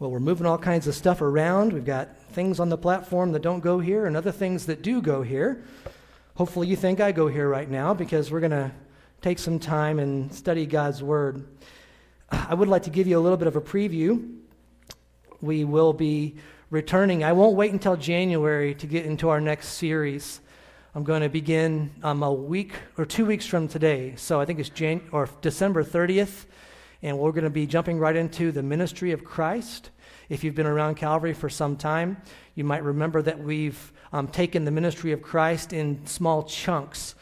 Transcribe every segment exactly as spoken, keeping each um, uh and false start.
Well, we're moving all kinds of stuff around. We've got things on the platform that don't go here and other things that do go here. Hopefully you think I go here right now, because we're going to take some time and study God's Word. I would like to give you a little bit of a preview. We will be returning. I won't wait until January to get into our next series. I'm going to begin um, a week or two weeks from today. So I think it's Jan- or December thirtieth, and we're going to be jumping right into the ministry of Christ. If you've been around Calvary for some time, you might remember that we've um, taken the ministry of Christ in small chunks.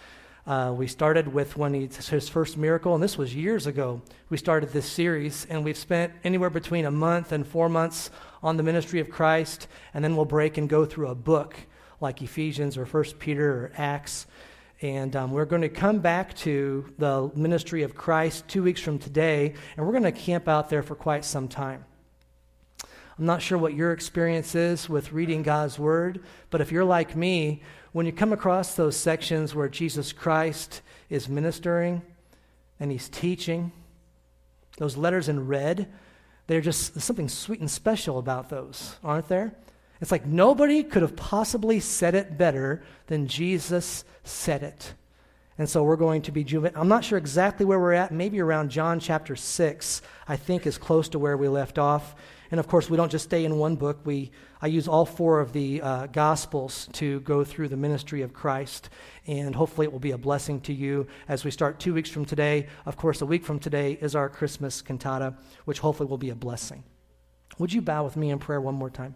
Uh, we started with when he his first miracle, and this was years ago. We started this series, and we've spent anywhere between a month and four months on the ministry of Christ, and then we'll break and go through a book like Ephesians or First Peter or Acts. And um, we're going to come back to the ministry of Christ two weeks from today, and we're going to camp out there for quite some time. I'm not sure what your experience is with reading God's Word, but if you're like me, when you come across those sections where Jesus Christ is ministering and he's teaching, those letters in red, they're just, there's something sweet and special about those, aren't there? It's like nobody could have possibly said it better than Jesus said it. And so we're going to be, I'm not sure exactly where we're at, maybe around John chapter six, I think is close to where we left off. And, of course, we don't just stay in one book. We I use all four of the uh, Gospels to go through the ministry of Christ, and hopefully it will be a blessing to you as we start two weeks from today. Of course, a week from today is our Christmas cantata, which hopefully will be a blessing. Would you bow with me in prayer one more time?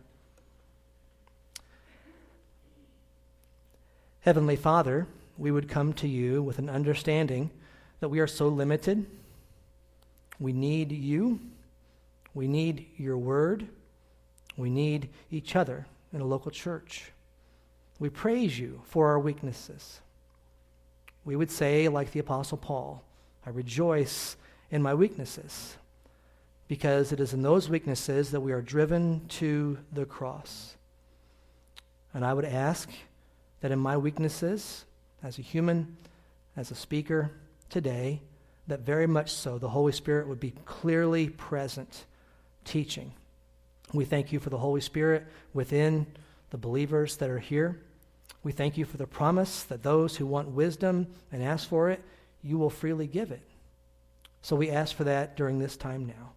Heavenly Father, we would come to you with an understanding that we are so limited. We need you. We need your word. We need each other in a local church. We praise you for our weaknesses. We would say, like the Apostle Paul, I rejoice in my weaknesses, because it is in those weaknesses that we are driven to the cross. And I would ask that in my weaknesses, as a human, as a speaker today, that very much so the Holy Spirit would be clearly present teaching. We thank you for the Holy Spirit within the believers that are here. We thank you for the promise that those who want wisdom and ask for it, you will freely give it. So we ask for that during this time now.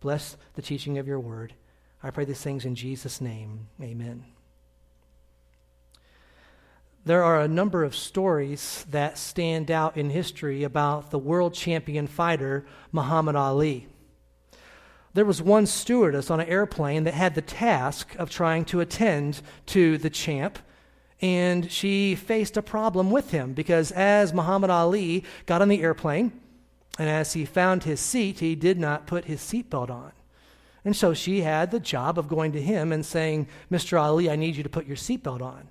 Bless the teaching of your word. I pray these things in Jesus' name. Amen. There are a number of stories that stand out in history about the world champion fighter Muhammad Ali. There was one stewardess on an airplane that had the task of trying to attend to the champ, and she faced a problem with him, because as Muhammad Ali got on the airplane and as he found his seat, he did not put his seatbelt on. And so she had the job of going to him and saying, Mister Ali, I need you to put your seatbelt on.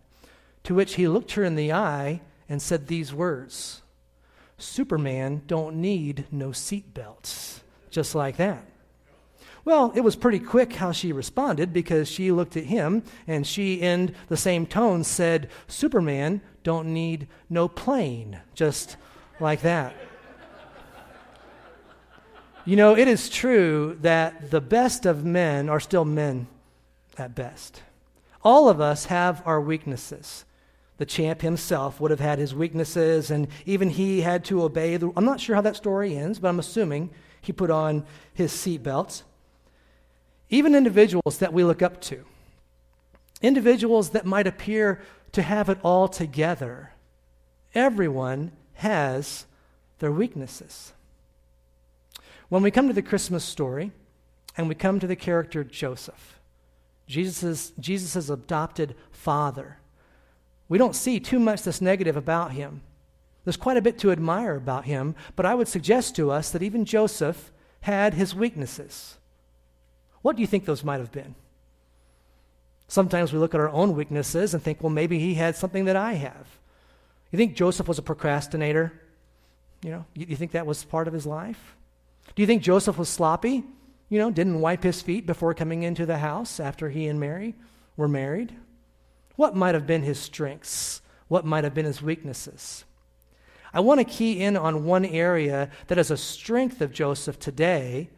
To which he looked her in the eye and said these words, Superman don't need no seatbelts, just like that. Well, it was pretty quick how she responded, because she looked at him and she, in the same tone, said, Superman don't need no plane, just like that. You know, it is true that the best of men are still men at best. All of us have our weaknesses. The champ himself would have had his weaknesses, and even he had to obey. The, I'm not sure how that story ends, but I'm assuming he put on his seatbelts. Even individuals that we look up to, individuals that might appear to have it all together, everyone has their weaknesses. When we come to the Christmas story and we come to the character Joseph, Jesus' Jesus's adopted father, we don't see too much that's negative about him. There's quite a bit to admire about him, but I would suggest to us that even Joseph had his weaknesses. What do you think those might have been? Sometimes we look at our own weaknesses and think, well, maybe he had something that I have. You think Joseph was a procrastinator? You know, you, you think that was part of his life? Do you think Joseph was sloppy? You know, didn't wipe his feet before coming into the house after he and Mary were married? What might have been his strengths? What might have been his weaknesses? I want to key in on one area that is a strength of Joseph today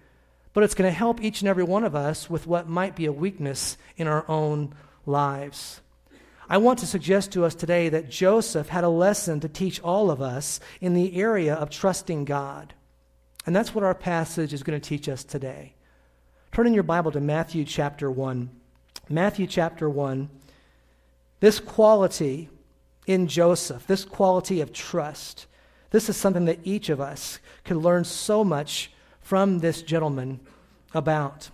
but it's going to help each and every one of us with what might be a weakness in our own lives. I want to suggest to us today that Joseph had a lesson to teach all of us in the area of trusting God. And that's what our passage is going to teach us today. Turn in your Bible to Matthew chapter one. Matthew chapter one. This quality in Joseph, this quality of trust, this is something that each of us can learn so much from this gentleman about.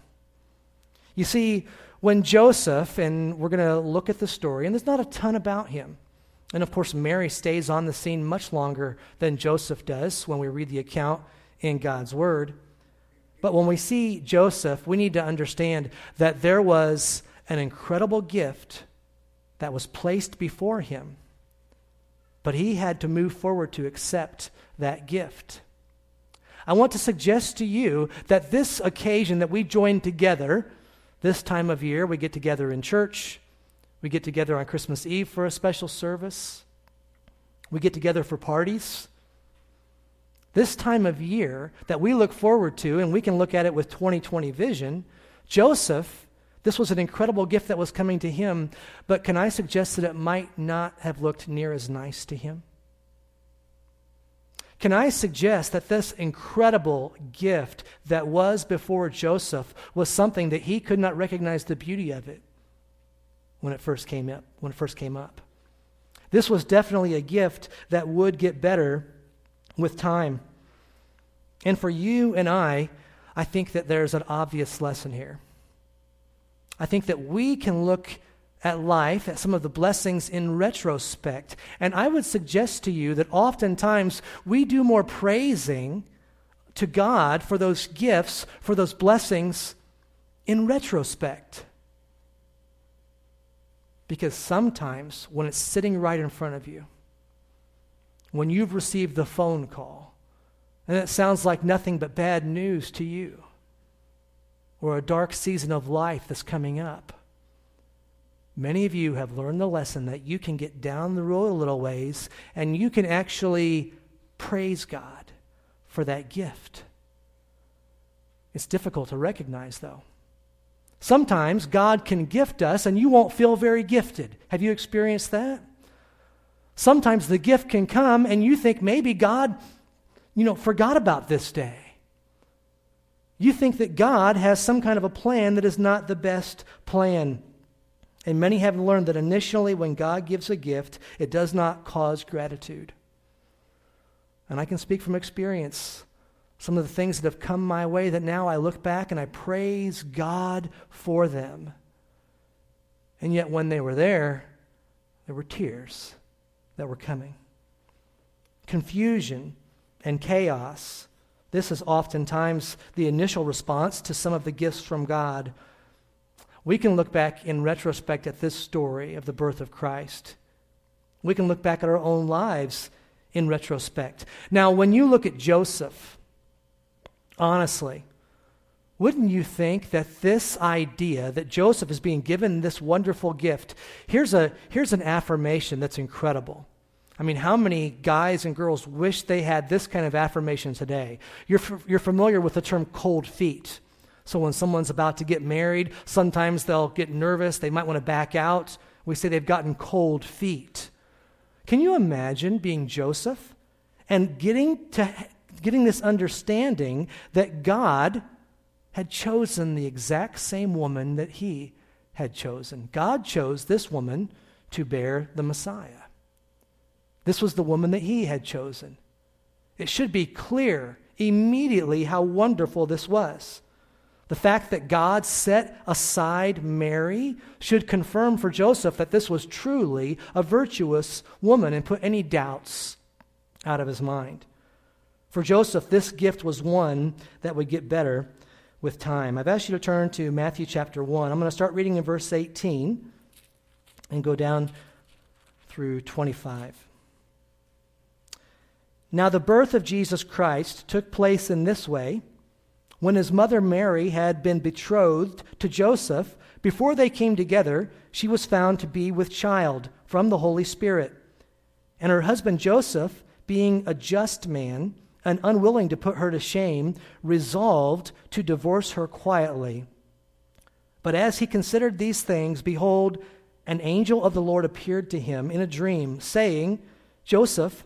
You see, when Joseph, and we're going to look at the story, and there's not a ton about him. And of course, Mary stays on the scene much longer than Joseph does when we read the account in God's Word. But when we see Joseph, we need to understand that there was an incredible gift that was placed before him. But he had to move forward to accept that gift. I want to suggest to you that this occasion that we join together, this time of year, we get together in church, we get together on Christmas Eve for a special service, we get together for parties. This time of year that we look forward to, and we can look at it with twenty twenty vision, Joseph, this was an incredible gift that was coming to him, but can I suggest that it might not have looked near as nice to him? Can I suggest that this incredible gift that was before Joseph was something that he could not recognize the beauty of it when it first came up, when it first came up. This was definitely a gift that would get better with time. And for you and I, I think that there's an obvious lesson here. I think that we can look at life, at some of the blessings in retrospect. And I would suggest to you that oftentimes we do more praising to God for those gifts, for those blessings in retrospect. Because sometimes when it's sitting right in front of you, when you've received the phone call, and it sounds like nothing but bad news to you, or a dark season of life that's coming up, many of you have learned the lesson that you can get down the road a little ways, and you can actually praise God for that gift. It's difficult to recognize, though. Sometimes God can gift us, and you won't feel very gifted. Have you experienced that? Sometimes the gift can come and you think maybe God, you know, forgot about this day. You think that God has some kind of a plan that is not the best plan. And many have learned that initially when God gives a gift, it does not cause gratitude. And I can speak from experience some of the things that have come my way that now I look back and I praise God for them. And yet when they were there, there were tears that were coming. Confusion and chaos. This is oftentimes the initial response to some of the gifts from God. We can look back in retrospect at this story of the birth of Christ. We can look back at our own lives in retrospect. Now, when you look at Joseph, honestly, wouldn't you think that this idea that Joseph is being given this wonderful gift, here's a here's an affirmation that's incredible. I mean, how many guys and girls wish they had this kind of affirmation today? You're you're familiar with the term cold feet. So when someone's about to get married, sometimes they'll get nervous. They might want to back out. We say they've gotten cold feet. Can you imagine being Joseph and getting to getting this understanding that God had chosen the exact same woman that he had chosen? God chose this woman to bear the Messiah. This was the woman that he had chosen. It should be clear immediately how wonderful this was. The fact that God set aside Mary should confirm for Joseph that this was truly a virtuous woman and put any doubts out of his mind. For Joseph, this gift was one that would get better with time. I've asked you to turn to Matthew chapter one. I'm going to start reading in verse eighteen and go down through twenty-five. Now the birth of Jesus Christ took place in this way. When his mother Mary had been betrothed to Joseph, before they came together, she was found to be with child from the Holy Spirit. And her husband Joseph, being a just man and unwilling to put her to shame, resolved to divorce her quietly. But as he considered these things, behold, an angel of the Lord appeared to him in a dream, saying, Joseph,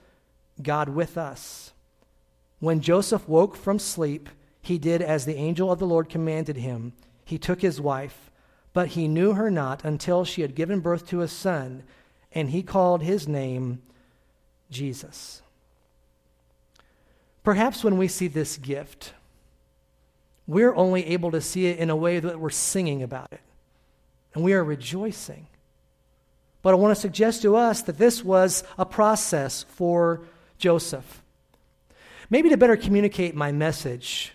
God with us. When Joseph woke from sleep, he did as the angel of the Lord commanded him. He took his wife, but he knew her not until she had given birth to a son, and he called his name Jesus. Perhaps when we see this gift, we're only able to see it in a way that we're singing about it, and we are rejoicing. But I want to suggest to us that this was a process for Joseph. Maybe to better communicate my message,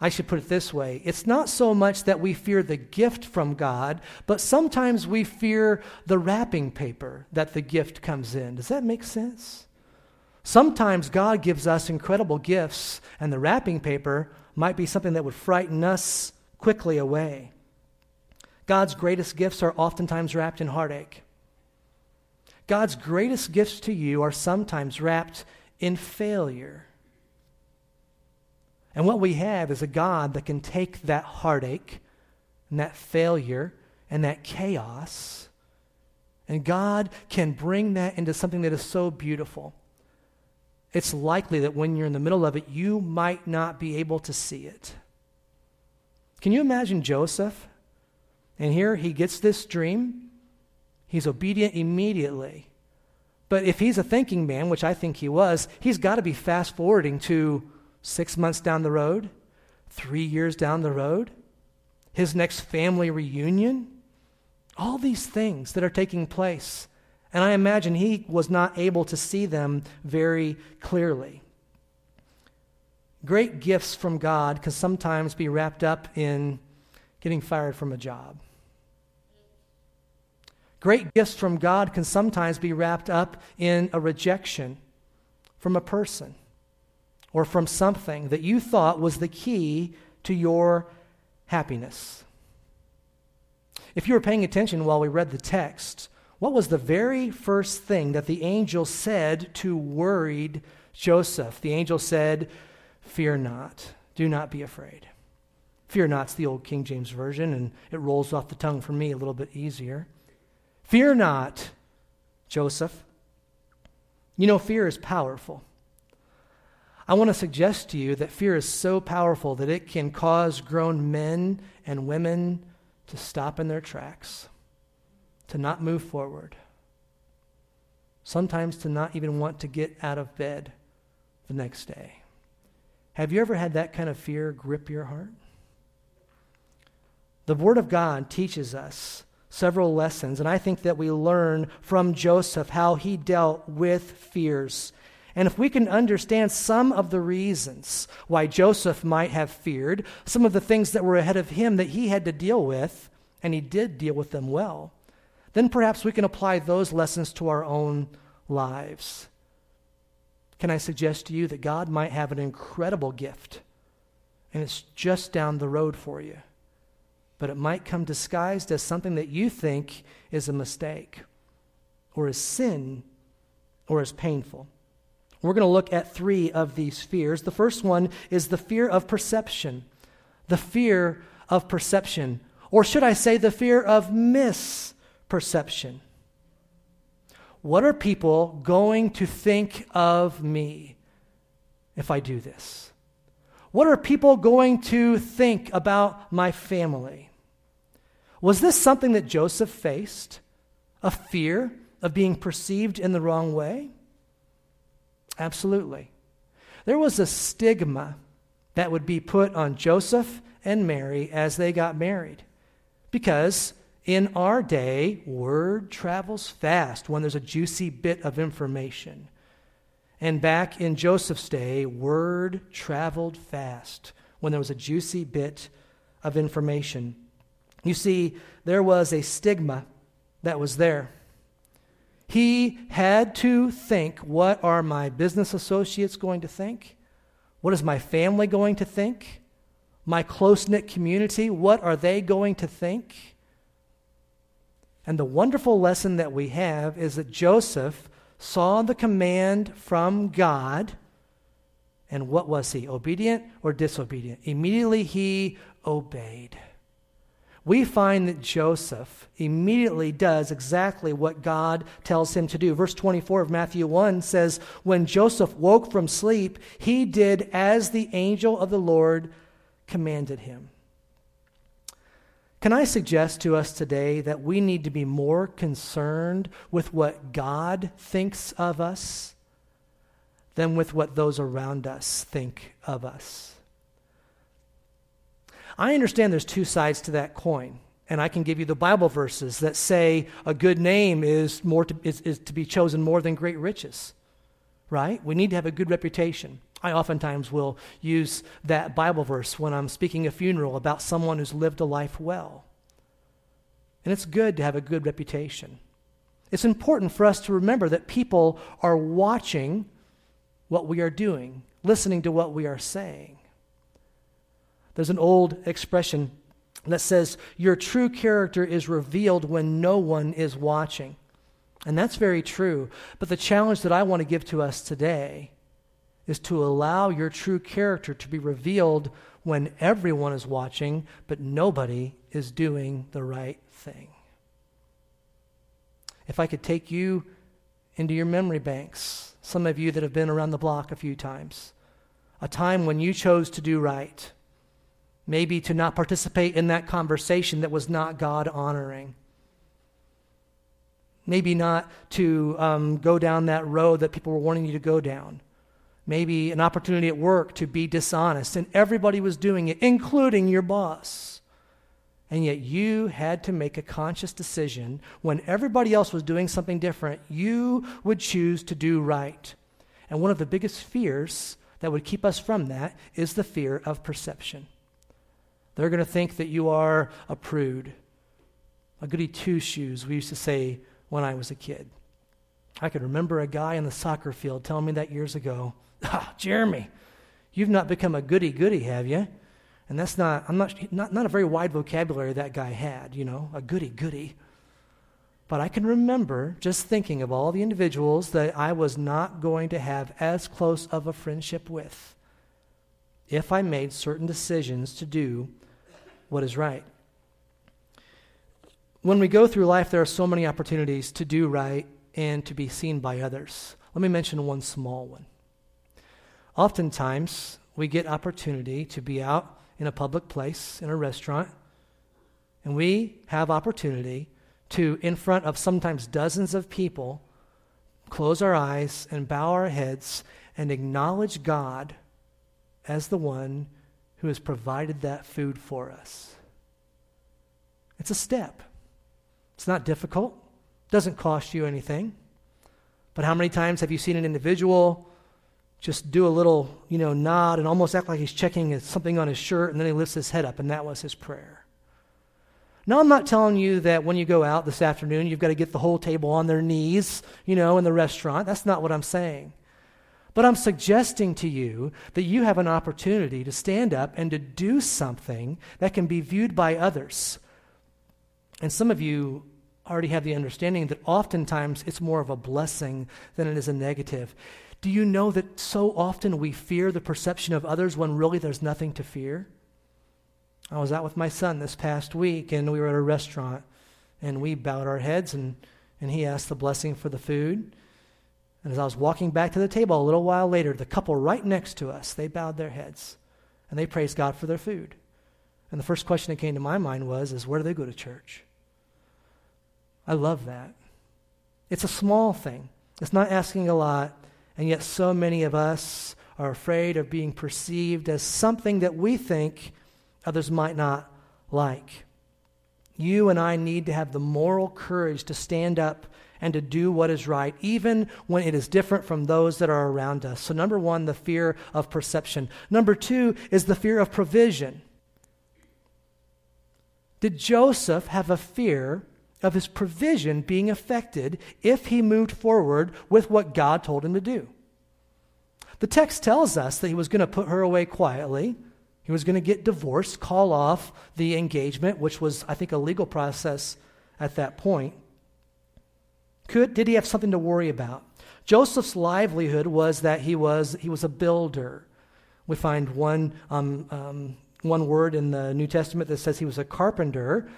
I should put it this way. It's not so much that we fear the gift from God, but sometimes we fear the wrapping paper that the gift comes in. Does that make sense? Sometimes God gives us incredible gifts, and the wrapping paper might be something that would frighten us quickly away. God's greatest gifts are oftentimes wrapped in heartache. God's greatest gifts to you are sometimes wrapped in failure. And what we have is a God that can take that heartache and that failure and that chaos, and God can bring that into something that is so beautiful. It's likely that when you're in the middle of it, you might not be able to see it. Can you imagine Joseph? And here he gets this dream. He's obedient immediately. But if he's a thinking man, which I think he was, he's got to be fast-forwarding to six months down the road, three years down the road, his next family reunion, all these things that are taking place. And I imagine he was not able to see them very clearly. Great gifts from God can sometimes be wrapped up in getting fired from a job. Great gifts from God can sometimes be wrapped up in a rejection from a person or from something that you thought was the key to your happiness. If you were paying attention while we read the text, what was the very first thing that the angel said to worried Joseph? The angel said, "Fear not, do not be afraid." Fear not's the old King James Version, and it rolls off the tongue for me a little bit easier. Fear not, Joseph. You know, fear is powerful. I want to suggest to you that fear is so powerful that it can cause grown men and women to stop in their tracks, to not move forward, sometimes to not even want to get out of bed the next day. Have you ever had that kind of fear grip your heart? The Word of God teaches us several lessons, and I think that we learn from Joseph how he dealt with fears. And if we can understand some of the reasons why Joseph might have feared, some of the things that were ahead of him that he had to deal with, and he did deal with them well, then perhaps we can apply those lessons to our own lives. Can I suggest to you that God might have an incredible gift, and it's just down the road for you? But it might come disguised as something that you think is a mistake or is sin or is painful. We're going to look at three of these fears. The first one is the fear of perception. The fear of perception, or should I say the fear of misperception. What are people going to think of me if I do this? What are people going to think about my family? Was this something that Joseph faced? A fear of being perceived in the wrong way? Absolutely. There was a stigma that would be put on Joseph and Mary as they got married. Because in our day, word travels fast when there's a juicy bit of information. And back in Joseph's day, word traveled fast when there was a juicy bit of information. You see, there was a stigma that was there. He had to think, what are my business associates going to think? What is my family going to think? My close-knit community, what are they going to think? And the wonderful lesson that we have is that Joseph saw the command from God, and what was he, obedient or disobedient? Immediately he obeyed. We find that Joseph immediately does exactly what God tells him to do. Verse twenty-four of Matthew one says, when Joseph woke from sleep, he did as the angel of the Lord commanded him. Can I suggest to us today that we need to be more concerned with what God thinks of us than with what those around us think of us? I understand there's two sides to that coin, and I can give you the Bible verses that say a good name is more to, is, is to be chosen more than great riches, right? We need to have a good reputation. I oftentimes will use that Bible verse when I'm speaking a funeral about someone who's lived a life well. And it's good to have a good reputation. It's important for us to remember that people are watching what we are doing, listening to what we are saying. There's an old expression that says, your true character is revealed when no one is watching. And that's very true. But the challenge that I want to give to us today is to allow your true character to be revealed when everyone is watching, but nobody is doing the right thing. If I could take you into your memory banks, some of you that have been around the block a few times, a time when you chose to do right, maybe to not participate in that conversation that was not God-honoring, maybe not to um, go down that road that people were wanting you to go down, maybe an opportunity at work to be dishonest, and everybody was doing it, including your boss. And yet you had to make a conscious decision. When everybody else was doing something different, you would choose to do right. And one of the biggest fears that would keep us from that is the fear of perception. They're going to think that you are a prude, a goody two-shoes, we used to say when I was a kid. I can remember a guy on the soccer field telling me that years ago, ah, Jeremy, you've not become a goody-goody, have you? And that's not, I'm not, not, not a very wide vocabulary that guy had, you know, a goody-goody. But I can remember just thinking of all the individuals that I was not going to have as close of a friendship with if I made certain decisions to do what is right. When we go through life, there are so many opportunities to do right and to be seen by others. Let me mention one small one. Oftentimes, we get opportunity to be out in a public place, in a restaurant, and we have opportunity to, in front of sometimes dozens of people, close our eyes and bow our heads and acknowledge God as the one who has provided that food for us. It's a step. It's not difficult. Doesn't cost you anything. But how many times have you seen an individual just do a little, you know, nod and almost act like he's checking something on his shirt, and then he lifts his head up, and that was his prayer? Now, I'm not telling you that when you go out this afternoon, you've got to get the whole table on their knees, you know, in the restaurant. That's not what I'm saying. But I'm suggesting to you that you have an opportunity to stand up and to do something that can be viewed by others. And some of you already have the understanding that oftentimes it's more of a blessing than it is a negative. Do you know that so often we fear the perception of others when really there's nothing to fear? I was out with my son this past week, and we were at a restaurant, and we bowed our heads, and, and he asked the blessing for the food. And as I was walking back to the table a little while later, the couple right next to us, they bowed their heads, and they praised God for their food. And the first question that came to my mind was, is where do they go to church? I love that. It's a small thing. It's not asking a lot, and yet so many of us are afraid of being perceived as something that we think others might not like. You and I need to have the moral courage to stand up and to do what is right, even when it is different from those that are around us. So number one, the fear of perception. Number two is the fear of provision. Did Joseph have a fear of his provision being affected if he moved forward with what God told him to do? The text tells us that he was going to put her away quietly. He was going to get divorced, call off the engagement, which was, I think, a legal process at that point. Could, did he have something to worry about? Joseph's livelihood was that he was he was a builder. We find one um, um, one word in the New Testament that says he was a carpenter.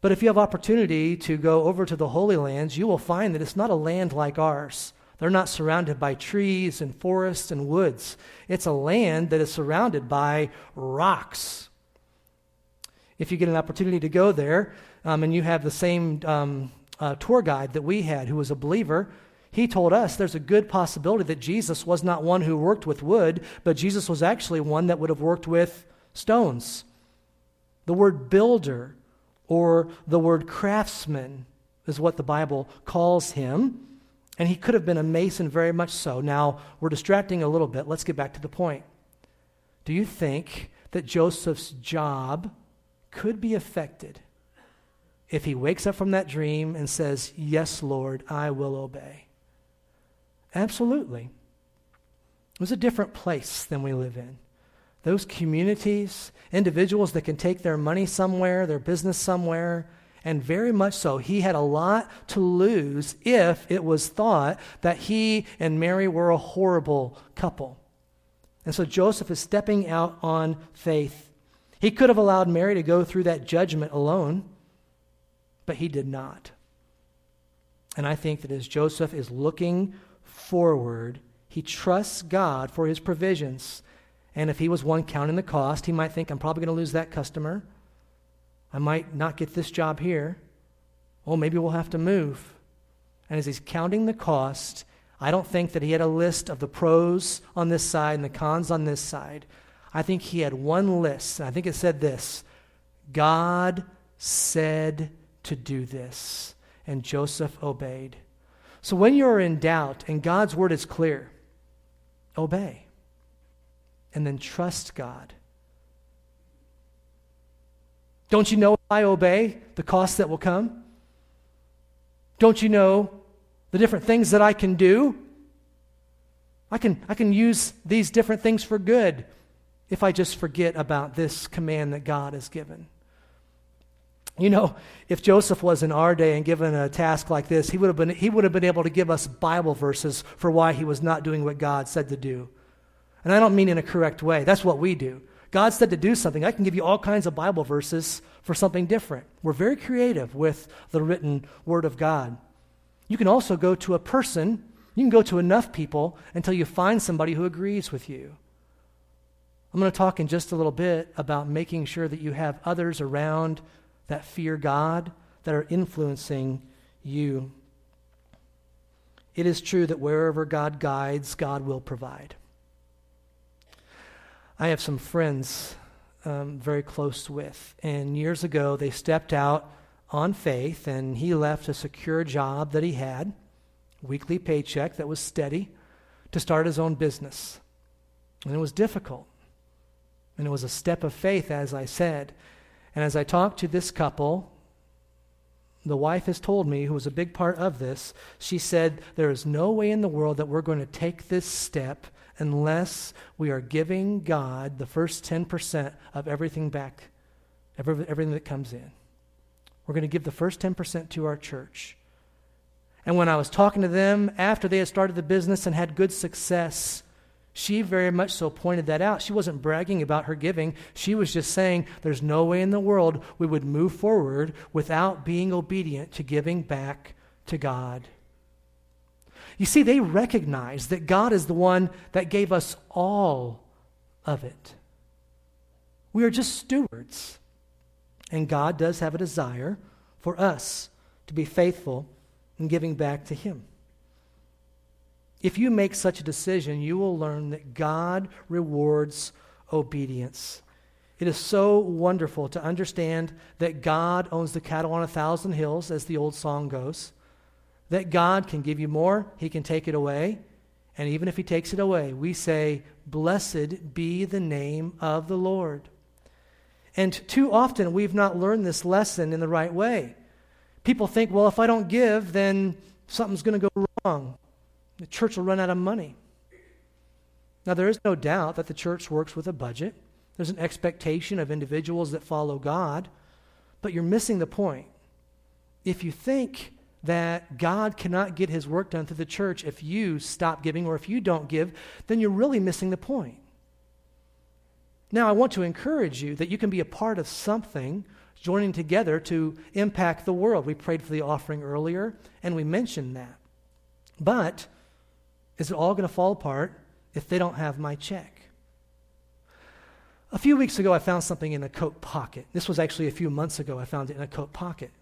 But if you have opportunity to go over to the Holy Lands, you will find that it's not a land like ours. They're not surrounded by trees and forests and woods. It's a land that is surrounded by rocks. If you get an opportunity to go there, um, and you have the same um, uh, tour guide that we had who was a believer, he told us there's a good possibility that Jesus was not one who worked with wood, but Jesus was actually one that would have worked with stones. The word builder or the word craftsman is what the Bible calls him. And he could have been a mason, very much so. Now, we're distracting a little bit. Let's get back to the point. Do you think that Joseph's job could be affected if he wakes up from that dream and says, "Yes, Lord, I will obey"? Absolutely. It was a different place than we live in. Those communities, individuals that can take their money somewhere, their business somewhere, and very much so, he had a lot to lose if it was thought that he and Mary were a horrible couple. And so Joseph is stepping out on faith. He could have allowed Mary to go through that judgment alone, but he did not. And I think that as Joseph is looking forward, he trusts God for his provisions. And if he was one counting the cost, he might think, "I'm probably going to lose that customer. I might not get this job here. Oh, maybe we'll have to move." And as he's counting the cost, I don't think that he had a list of the pros on this side and the cons on this side. I think he had one list. And I think it said this: God said to do this, and Joseph obeyed. So when you're in doubt and God's word is clear, obey. And then trust God. Don't you know if I obey the cost that will come? Don't you know the different things that I can do? I can, I can use these different things for good if I just forget about this command that God has given. You know, if Joseph was in our day and given a task like this, he would have been, he would have been able to give us Bible verses for why he was not doing what God said to do. And I don't mean in a correct way. That's what we do. God said to do something. I can give you all kinds of Bible verses for something different. We're very creative with the written word of God. You can also go to a person. You can go to enough people until you find somebody who agrees with you. I'm going to talk in just a little bit about making sure that you have others around that fear God, that are influencing you. It is true that wherever God guides, God will provide. I have some friends um, very close with, and years ago they stepped out on faith, and he left a secure job that he had, weekly paycheck that was steady, to start his own business. And it was difficult, and it was a step of faith, as I said. And as I talked to this couple, the wife has told me, who was a big part of this, she said, "There is no way in the world that we're going to take this step unless we are giving God the first ten percent of everything back, every, everything that comes in. We're going to give the first ten percent to our church." And when I was talking to them after they had started the business and had good success, she very much so pointed that out. She wasn't bragging about her giving. She was just saying there's no way in the world we would move forward without being obedient to giving back to God. You see, they recognize that God is the one that gave us all of it. We are just stewards. And God does have a desire for us to be faithful in giving back to him. If you make such a decision, you will learn that God rewards obedience. It is so wonderful to understand that God owns the cattle on a thousand hills, as the old song goes. that God can give you more, he can take it away. And even if he takes it away, we say, blessed be the name of the Lord. And too often we've not learned this lesson in the right way. People think, well, if I don't give, then something's going to go wrong. The church will run out of money. Now, there is no doubt that the church works with a budget. There's an expectation of individuals that follow God, but you're missing the point. If you think that God cannot get his work done through the church if you stop giving or if you don't give, then you're really missing the point. Now, I want to encourage you that you can be a part of something, joining together to impact the world. We prayed for the offering earlier, and we mentioned that. But is it all going to fall apart if they don't have my check? A few weeks ago, I found something in a coat pocket. This was actually a few months ago. I found it in a coat pocket.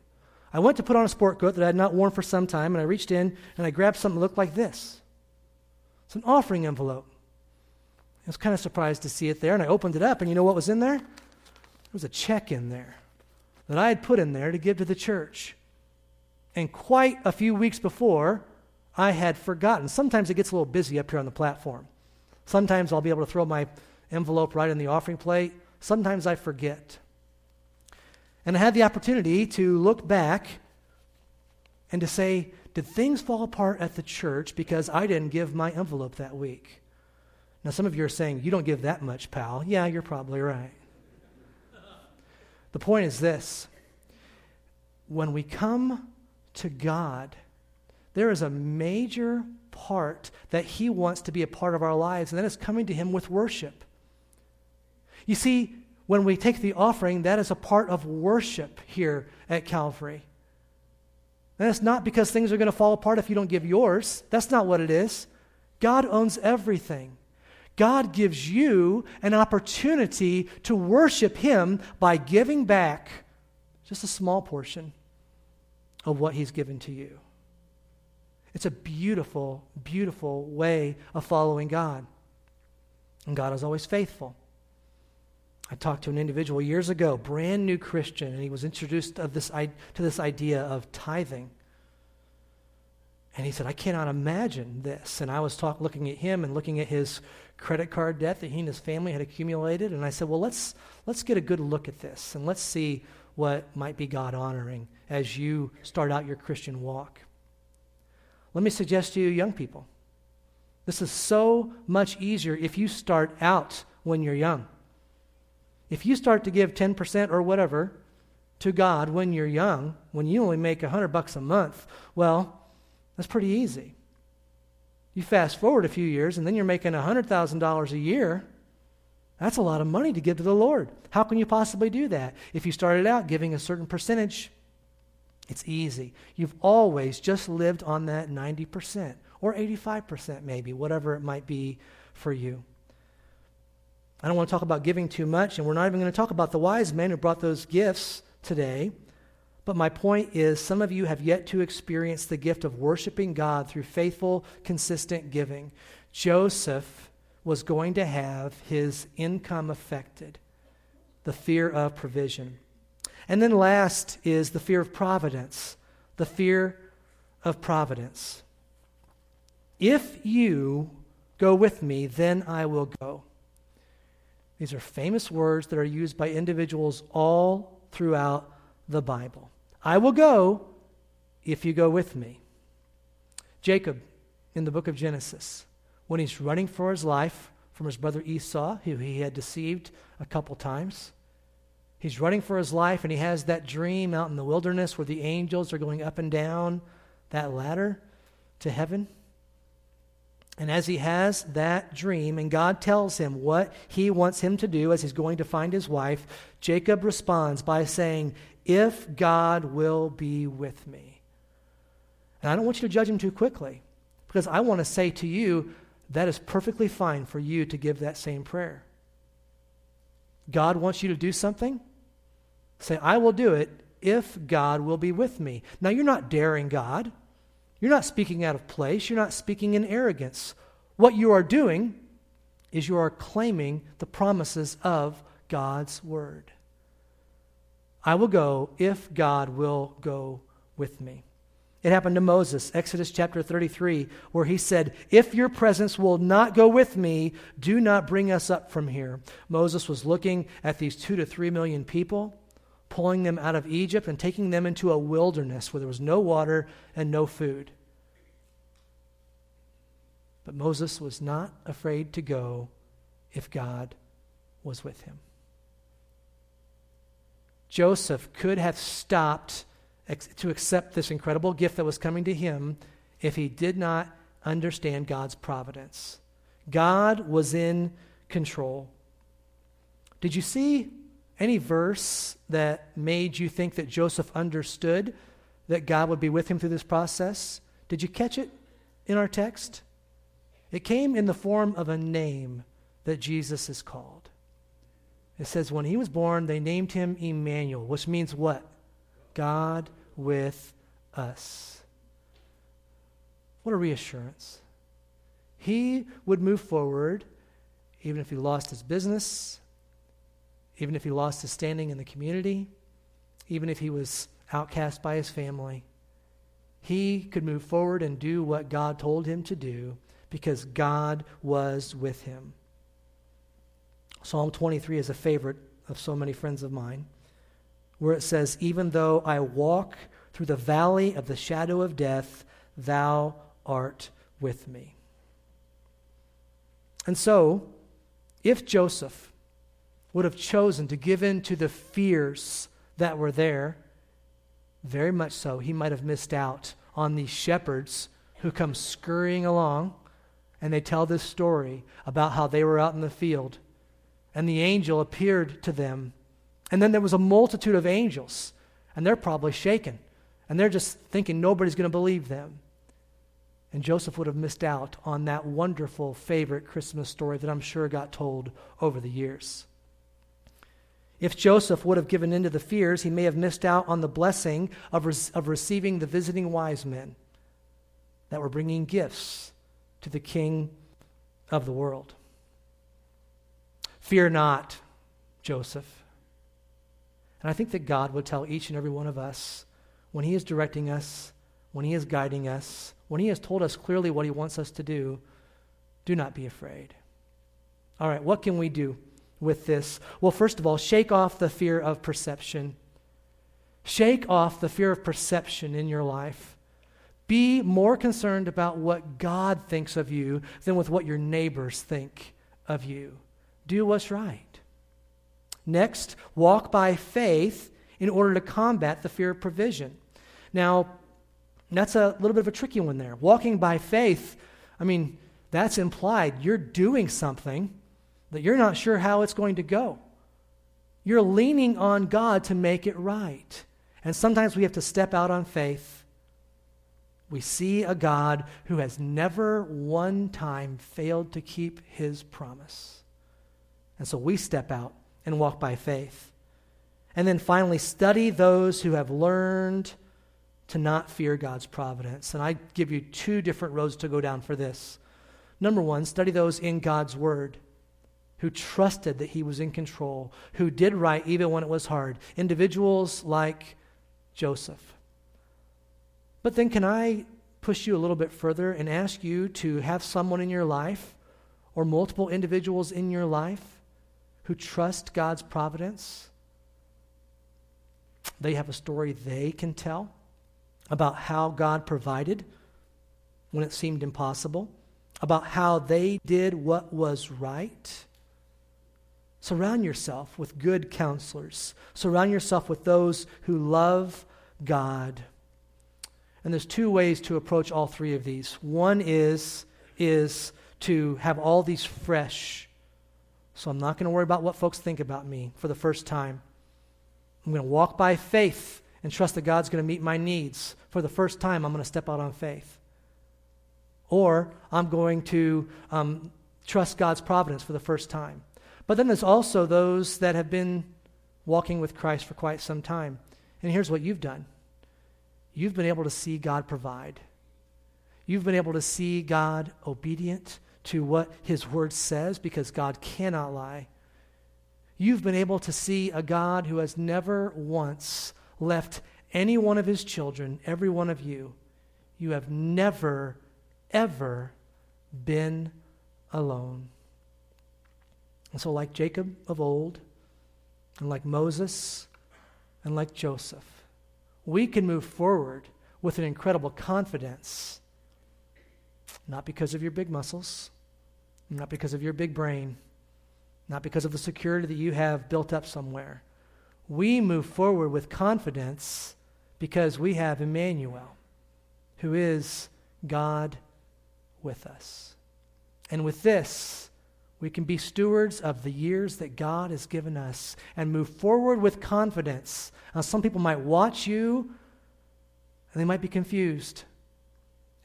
I went to put on a sport coat that I had not worn for some time, and I reached in, and I grabbed something that looked like this. It's an offering envelope. I was kind of surprised to see it there, and I opened it up, and you know what was in there? There was a check in there that I had put in there to give to the church. And quite a few weeks before, I had forgotten. Sometimes it gets a little busy up here on the platform. Sometimes I'll be able to throw my envelope right in the offering plate. Sometimes I forget. And I had the opportunity to look back and to say, did things fall apart at the church because I didn't give my envelope that week? Now, some of you are saying, you don't give that much, pal. Yeah, you're probably right. The point is this. When we come to God, there is a major part that he wants to be a part of our lives, and that is coming to him with worship. You see, when we take the offering, that is a part of worship here at Calvary. And it's not because things are going to fall apart if you don't give yours. That's not what it is. God owns everything. God gives you an opportunity to worship him by giving back just a small portion of what he's given to you. It's a beautiful, beautiful way of following God. And God is always faithful. I talked to an individual years ago, brand new Christian, and he was introduced of this, to this idea of tithing. And he said, I cannot imagine this. And I was talk, looking at him and looking at his credit card debt that he and his family had accumulated. And I said, well, let's let's get a good look at this, and let's see what might be God-honoring as you start out your Christian walk. Let me suggest to you, young people, this is so much easier if you start out when you're young. If you start to give ten percent or whatever to God when you're young, when you only make one hundred bucks a month, well, that's pretty easy. You fast forward a few years, and then you're making one hundred thousand dollars a year. That's a lot of money to give to the Lord. How can you possibly do that? If you started out giving a certain percentage, it's easy. You've always just lived on that ninety percent or eighty-five percent maybe, whatever it might be for you. I don't want to talk about giving too much, and we're not even going to talk about the wise men who brought those gifts today. But my point is, some of you have yet to experience the gift of worshiping God through faithful, consistent giving. Joseph was going to have his income affected, the fear of provision. And then last is the fear of providence, the fear of providence. If you go with me, then I will go. These are famous words that are used by individuals all throughout the Bible. I will go if you go with me. Jacob, in the book of Genesis, when he's running for his life from his brother Esau, who he had deceived a couple times, he's running for his life, and he has that dream out in the wilderness where the angels are going up and down that ladder to heaven. And as he has that dream, and God tells him what he wants him to do as he's going to find his wife, Jacob responds by saying, if God will be with me. And I don't want you to judge him too quickly, because I want to say to you, that is perfectly fine for you to give that same prayer. God wants you to do something? Say, I will do it if God will be with me. Now, you're not daring God. You're not speaking out of place. You're not speaking in arrogance. What you are doing is you are claiming the promises of God's word. I will go if God will go with me. It happened to Moses, Exodus chapter thirty-three, where he said, "If your presence will not go with me, do not bring us up from here." Moses was looking at these two to three million people, pulling them out of Egypt and taking them into a wilderness where there was no water and no food. But Moses was not afraid to go if God was with him. Joseph could have stopped to accept this incredible gift that was coming to him if he did not understand God's providence. God was in control. Did you see any verse that made you think that Joseph understood that God would be with him through this process? Did you catch it in our text? It came in the form of a name that Jesus is called. It says when he was born, they named him Emmanuel, which means what? God with us. What a reassurance. He would move forward even if he lost his business, even if he lost his standing in the community, even if he was outcast by his family. He could move forward and do what God told him to do because God was with him. Psalm twenty-three is a favorite of so many friends of mine, where it says, "Even though I walk through the valley of the shadow of death, thou art with me." And so, if Joseph would have chosen to give in to the fears that were there, very much so, he might have missed out on these shepherds who come scurrying along, and they tell this story about how they were out in the field, and the angel appeared to them. And then there was a multitude of angels, and they're probably shaken, and they're just thinking nobody's going to believe them. And Joseph would have missed out on that wonderful favorite Christmas story that I'm sure got told over the years. If Joseph would have given in to the fears, he may have missed out on the blessing of, res- of receiving the visiting wise men that were bringing gifts to the King of the world. Fear not, Joseph. And I think that God would tell each and every one of us when he is directing us, when he is guiding us, when he has told us clearly what he wants us to do, do not be afraid. All right, what can we do with this? Well, first of all, shake off the fear of perception. Shake off the fear of perception in your life. Be more concerned about what God thinks of you than with what your neighbors think of you. Do what's right. Next, walk by faith in order to combat the fear of provision. Now, that's a little bit of a tricky one there. Walking by faith, I mean, that's implied. You're doing something that you're not sure how it's going to go. You're leaning on God to make it right. And sometimes we have to step out on faith. We see a God who has never one time failed to keep his promise. And so we step out and walk by faith. And then finally, study those who have learned to not fear God's providence. And I give you two different roads to go down for this. Number one, study those in God's word who trusted that he was in control, who did right even when it was hard. Individuals like Joseph. But then can I push you a little bit further and ask you to have someone in your life or multiple individuals in your life who trust God's providence? They have a story they can tell about how God provided when it seemed impossible, about how they did what was right. Surround yourself with good counselors. Surround yourself with those who love God. And there's two ways to approach all three of these. One is, is to have all these fresh. So I'm not going to worry about what folks think about me for the first time. I'm going to walk by faith and trust that God's going to meet my needs. For the first time, I'm going to step out on faith. Or I'm going to um, trust God's providence for the first time. But then there's also those that have been walking with Christ for quite some time. And here's what you've done. You've been able to see God provide. You've been able to see God obedient to what his word says, because God cannot lie. You've been able to see a God who has never once left any one of his children, every one of you, you have never, ever been alone. And so like Jacob of old, and like Moses, and like Joseph, we can move forward with an incredible confidence, not because of your big muscles, not because of your big brain, not because of the security that you have built up somewhere. We move forward with confidence because we have Emmanuel, who is God with us. And with this, we can be stewards of the years that God has given us and move forward with confidence. Now, some people might watch you and they might be confused.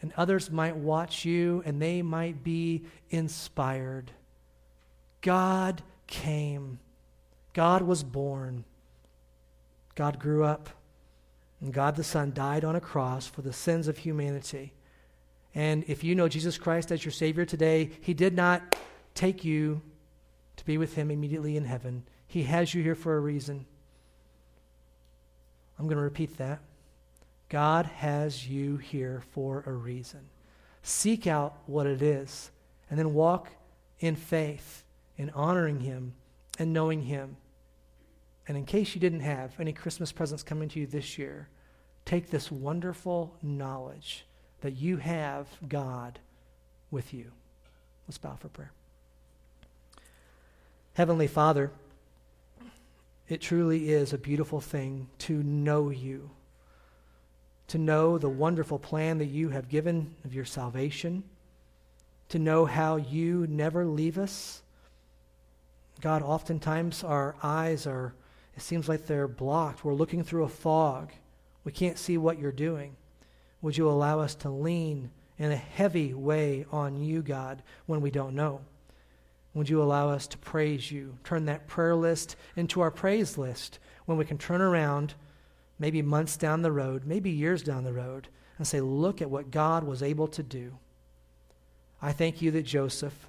And others might watch you and they might be inspired. God came. God was born. God grew up, and God the Son died on a cross for the sins of humanity. And if you know Jesus Christ as your Savior today, he did not take you to be with him immediately in heaven. He has you here for a reason. I'm going to repeat that. God has you here for a reason. Seek out what it is, and then walk in faith in honoring him and knowing him. And in case you didn't have any Christmas presents coming to you this year, take this wonderful knowledge that you have God with you. Let's bow for prayer. Heavenly Father, it truly is a beautiful thing to know you, to know the wonderful plan that you have given of your salvation, to know how you never leave us. God, oftentimes our eyes are, it seems like they're blocked. We're looking through a fog. We can't see what you're doing. Would you allow us to lean in a heavy way on you, God, when we don't know? Would you allow us to praise you? Turn that prayer list into our praise list when we can turn around maybe months down the road, maybe years down the road, and say, look at what God was able to do. I thank you that Joseph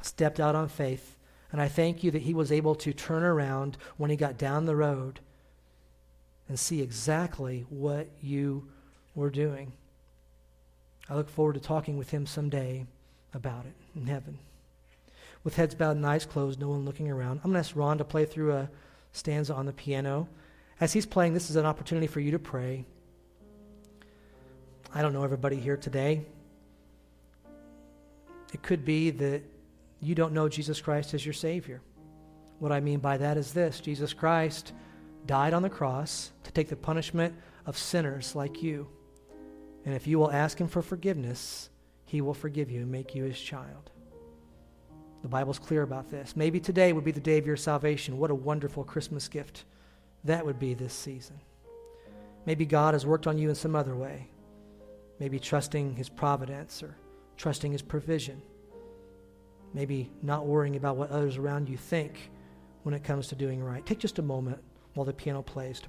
stepped out on faith, and I thank you that he was able to turn around when he got down the road and see exactly what you were doing. I look forward to talking with him someday about it in heaven. With heads bowed and eyes closed, no one looking around, I'm going to ask Ron to play through a stanza on the piano. As he's playing, this is an opportunity for you to pray. I don't know everybody here today. It could be that you don't know Jesus Christ as your Savior. What I mean by that is this: Jesus Christ died on the cross to take the punishment of sinners like you. And if you will ask him for forgiveness, he will forgive you and make you his child. The Bible's clear about this. Maybe today would be the day of your salvation. What a wonderful Christmas gift that would be this season. Maybe God has worked on you in some other way. Maybe trusting his providence or trusting his provision. Maybe not worrying about what others around you think when it comes to doing right. Take just a moment while the piano plays.